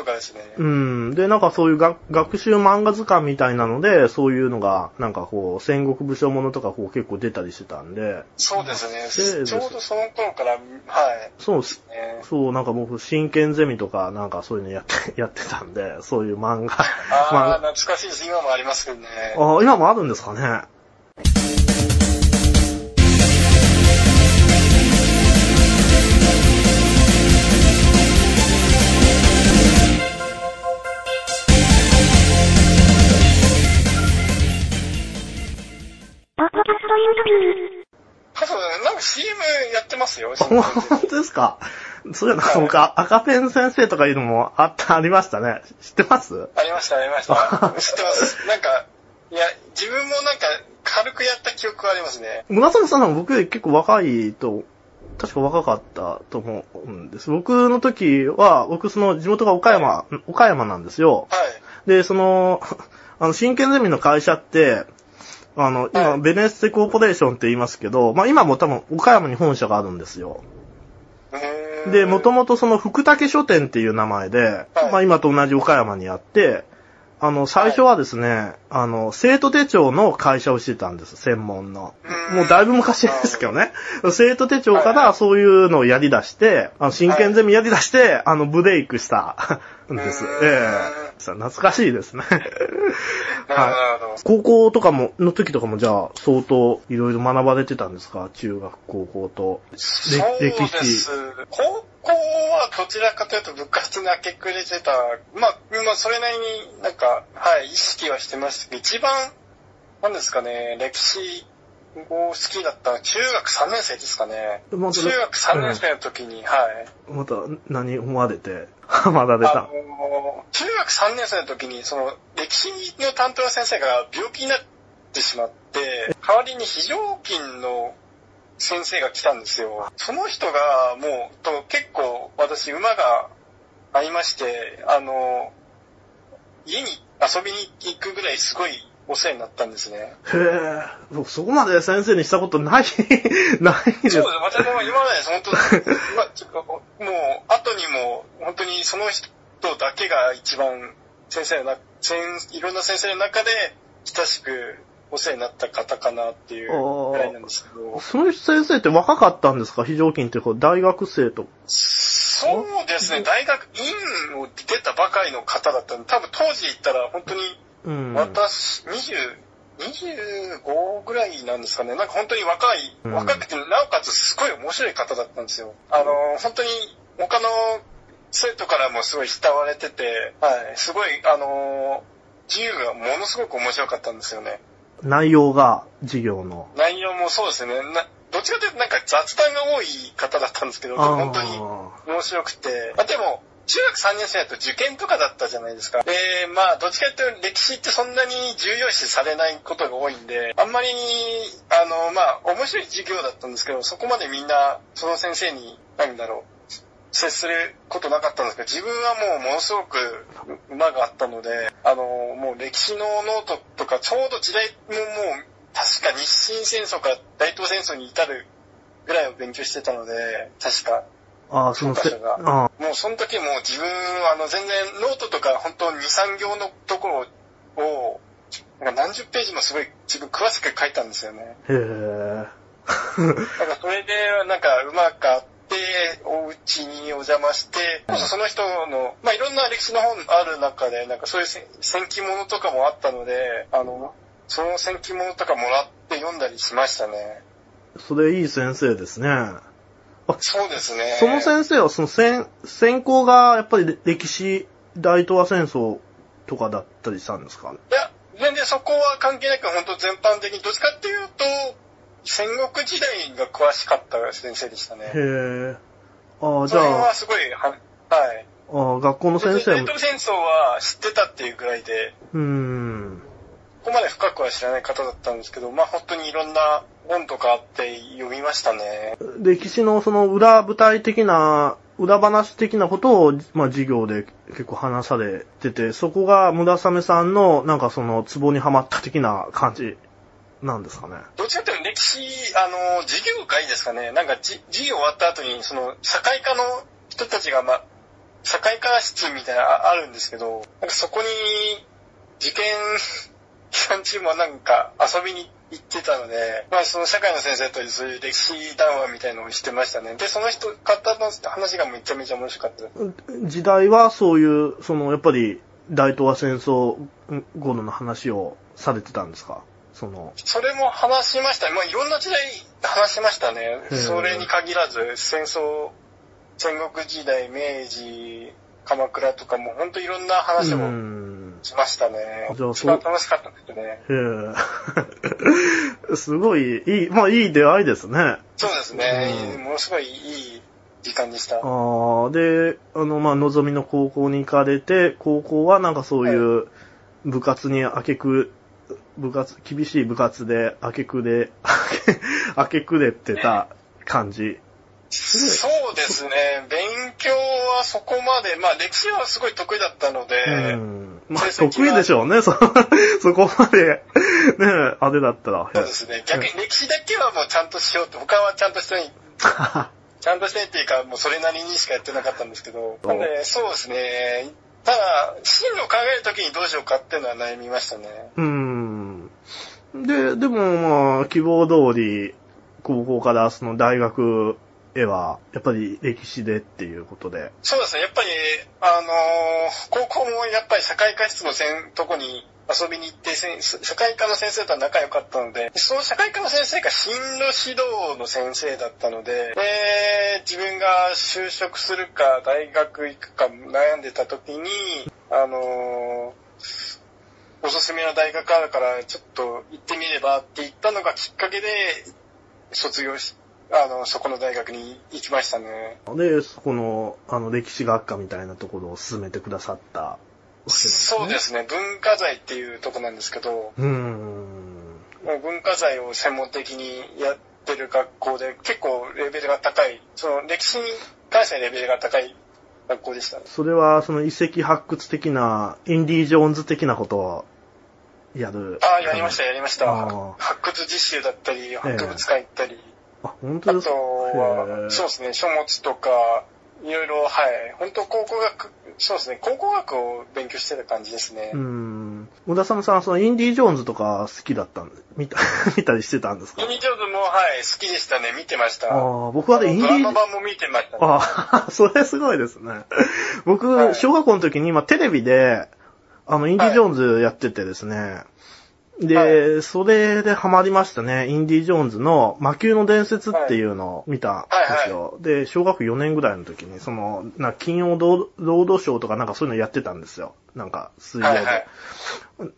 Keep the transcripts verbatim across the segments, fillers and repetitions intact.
とかですね。うん。で、なんかそういうが学習漫画図鑑みたいなので、そういうのが、なんかこう、戦国武将ものとかこう結構出たりしてたんで。そうですね。ちょうどその頃から、はい。そうですね。そう、なんか僕、真剣ゼミとか、なんかそういうのやって、やってたんで、そういう漫画。ああ、懐かしいです。今もありますけどね。ああ、今もあるんですかね。なんか シーエム やってますよ。本当ですか？それなんか僕、はい、赤ペン先生とかいうのもあった、ありましたね。知ってます？ありました、ありました。知ってます。なんか、いや、自分もなんか軽くやった記憶がありますね。村上さんは僕結構若いと、確か若かったと思うんです。僕の時は、僕その地元が岡山、はい、岡山なんですよ。はい。で、その、あの、真剣ゼミの会社って、あの、今、ベネッセコーポレーションって言いますけど、まあ今も多分岡山に本社があるんですよ。で、もともとその福武書店っていう名前で、まあ今と同じ岡山にあって、あの、最初はですね、あの、生徒手帳の会社をしてたんです、専門の。もうだいぶ昔ですけどね。生徒手帳からそういうのをやり出して、あの、真剣ゼミやり出して、あの、ブレイクしたんです。ええ。懐かしいですね。はい。高校とかも、の時とかもじゃあ、相当いろいろ学ばれてたんですか？中学、高校と。そうです。高校はどちらかというと部活に明け暮れてた。まあ、まあ、それなりになんか、はい、意識はしてましたけど、一番、なんですかね、歴史を好きだった中学さんねん生ですかね。中学さんねん生の時に、うん、はい。また、何思われて。まだ出た。中学さんねん生の時に、その、歴史の担当の先生が病気になってしまって、代わりに非常勤の先生が来たんですよ。その人が、もう、と結構私、馬が合いまして、あの、家に遊びに行くぐらいすごいお世話になったんですね。へぇ、僕そこまで先生にしたことない、ないです。そうです。私も今までです、本当に。もう、後にも、本当にその人、とだけが一番先生のな、いろんな先生の中で親しくお世話になった方かなっていうぐらいなんですけど。その先生って若かったんですか？非常勤っていうか大学生と。そうですね、大学院を出たばかりの方だったんで、多分当時言ったら本当に私、うん、にじゅう、にじゅうごぐらいなんですかね。なんか本当に若い、うん、若くて、なおかつすごい面白い方だったんですよ。あの、本当に他の生徒からもすごい慕われてて、はい、すごい、あのー、授業がものすごく面白かったんですよね。内容が、授業の。内容もそうですね。などっちかというとなんか雑談が多い方だったんですけど、本当に面白くて。あ、でも、中学さんねん生だと受験とかだったじゃないですか。えー、まあ、どっちかというと歴史ってそんなに重要視されないことが多いんで、あんまり、あのー、まあ、面白い授業だったんですけど、そこまでみんな、その先生に、何だろう。接することなかったんですけど、自分はもうものすごく馬があったので、あの、もう歴史のノートとか、ちょうど時代ももう、確か日清戦争から大東戦争に至るぐらいを勉強してたので、確か。ああ、そうですね。もうその時も自分はあの全然ノートとか本当にに、さん行のところを、なんか何十ページもすごい自分詳しく書いたんですよね。へぇー。なんかそれでなんかうまくあって、で、お家にお邪魔して、その人の、まあ、いろんな歴史の本ある中で、なんかそういう戦記物とかもあったので、あの、その戦記物とかもらって読んだりしましたね。それいい先生ですね。あ、そうですね。その先生はその先、専攻がやっぱり歴史、大東亜戦争とかだったりしたんですか？いや、全然そこは関係なく、本当全般的に、どっちかっていうと、戦国時代が詳しかった先生でしたね。へぇー。ああ、じゃあ。それはすごい、は、はい。ああ、学校の先生も。大東戦争は知ってたっていうぐらいで。うーん。ここまで深くは知らない方だったんですけど、まあ本当にいろんな本とかあって読みましたね。歴史のその裏舞台的な、裏話的なことを、まあ授業で結構話されてて、そこが村雨さんのなんかそのツボにはまった的な感じ。なんですかね。どっちかというと歴史、あの、授業会ですかね。なんか、じ、授業終わった後に、その、社会科の人たちが、ま、社会科室みたいなのあるんですけど、なんかそこに受験期間中もなんか遊びに行ってたので、まあその社会の先生とそういう歴史談話みたいのをしてましたね。で、その人方の話がめちゃめちゃ面白かったです。時代はそういう、そのやっぱり大東亜戦争後の話をされてたんですか？そのそれも話しました。まあいろんな時代話しましたね。それに限らず戦争、戦国時代、明治、鎌倉とかも本当いろんな話もしましたね。じゃあ一番楽しかったですね。へすごいいい、まあいい出会いですね。そうですね。うん、ものすごいいい時間でした。ああ、で、あのまあ望みの高校に行かれて、高校はなんかそういう部活に明けく、はい、部活厳しい部活で明けくれ明けくれてた感じ。ねそうですね。勉強はそこまで、まあ歴史はすごい得意だったので。うんまあ得意でしょうね、そ, そこまで。ねえ、あれだったら。そうですね。逆に歴史だけはもうちゃんとしようって、他はちゃんとしてない。ちゃんとしてないっていうか、もうそれなりにしかやってなかったんですけど。なんでそうですね。ただ、進路を考えるときにどうしようかっていうのは悩みましたね。うん。で、でもまあ、希望通り、高校からその大学、絵は、やっぱり歴史でっていうことで。そうですね。やっぱり、あのー、高校もやっぱり社会科室のせんとこに遊びに行って、社会科の先生とは仲良かったので、その社会科の先生が進路指導の先生だったので、で自分が就職するか、大学行くか悩んでた時に、あのー、おすすめの大学あるから、ちょっと行ってみればって言ったのがきっかけで、卒業し、あの、そこの大学に行きましたね。で、そこの、あの、歴史学科みたいなところを進めてくださったわけですね。そうですね。文化財っていうとこなんですけど、うーんもう文化財を専門的にやってる学校で、結構レベルが高い、その歴史に関してレベルが高い学校でしたね。それは、その遺跡発掘的な、インディ・ジョーンズ的なことをやる。ああ、やりました、やりました。発掘実習だったり、博物館行ったり。えーあ、本当ですか？あとは、そうですね、書物とか、いろいろ、はい。本当考古学、そうですね、考古学を勉強してた感じですね。うん。小田様さんは、その、インディ・ジョーンズとか好きだったんで、見た、見たりしてたんですか？インディ・ジョーンズも、はい、好きでしたね、見てました。ああ、僕はね、インディ・ジョーンズ。ドラマ版も見てましたね。ああ、それすごいですね。僕、はい、小学校の時に、今、テレビで、あの、インディ・ジョーンズやっててですね、はいで、はい、それでハマりましたね。インディ・ジョーンズの魔球の伝説っていうのを見たんですよ。はいはいはい、で、小学よねんぐらいの時に、その、なんか金曜ロードショーとかなんかそういうのやってたんですよ。なんか、水曜で。はいはい、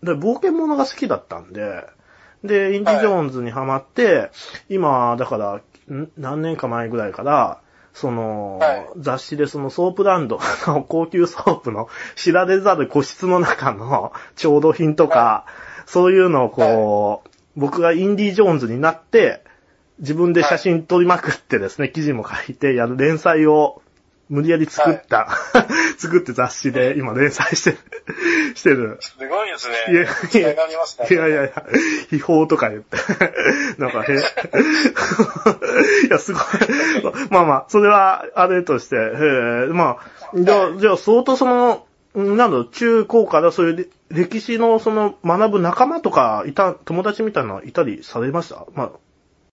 で冒険物が好きだったんで、で、インディ・ジョーンズにハマって、はい、今、だから、ん何年か前ぐらいから、その、はい、雑誌でそのソープランドの高級ソープの知られざる個室の中の調度品とか、はいそういうのをこう、はい、僕がインディ・ジョーンズになって、自分で写真撮りまくってですね、はい、記事も書いてやる連載を無理やり作った、はい、作って雑誌で今連載してる、してる。すごいですね。いやいや、いやいやいや、秘宝とか言って。なんかへ、いや、すごい。まあまあ、それはあれとして、まあ、じゃあ、じゃあ相当その、なんだろう、中高からそういう歴史のその学ぶ仲間とかいた、友達みたいなのいたりされました？まあ、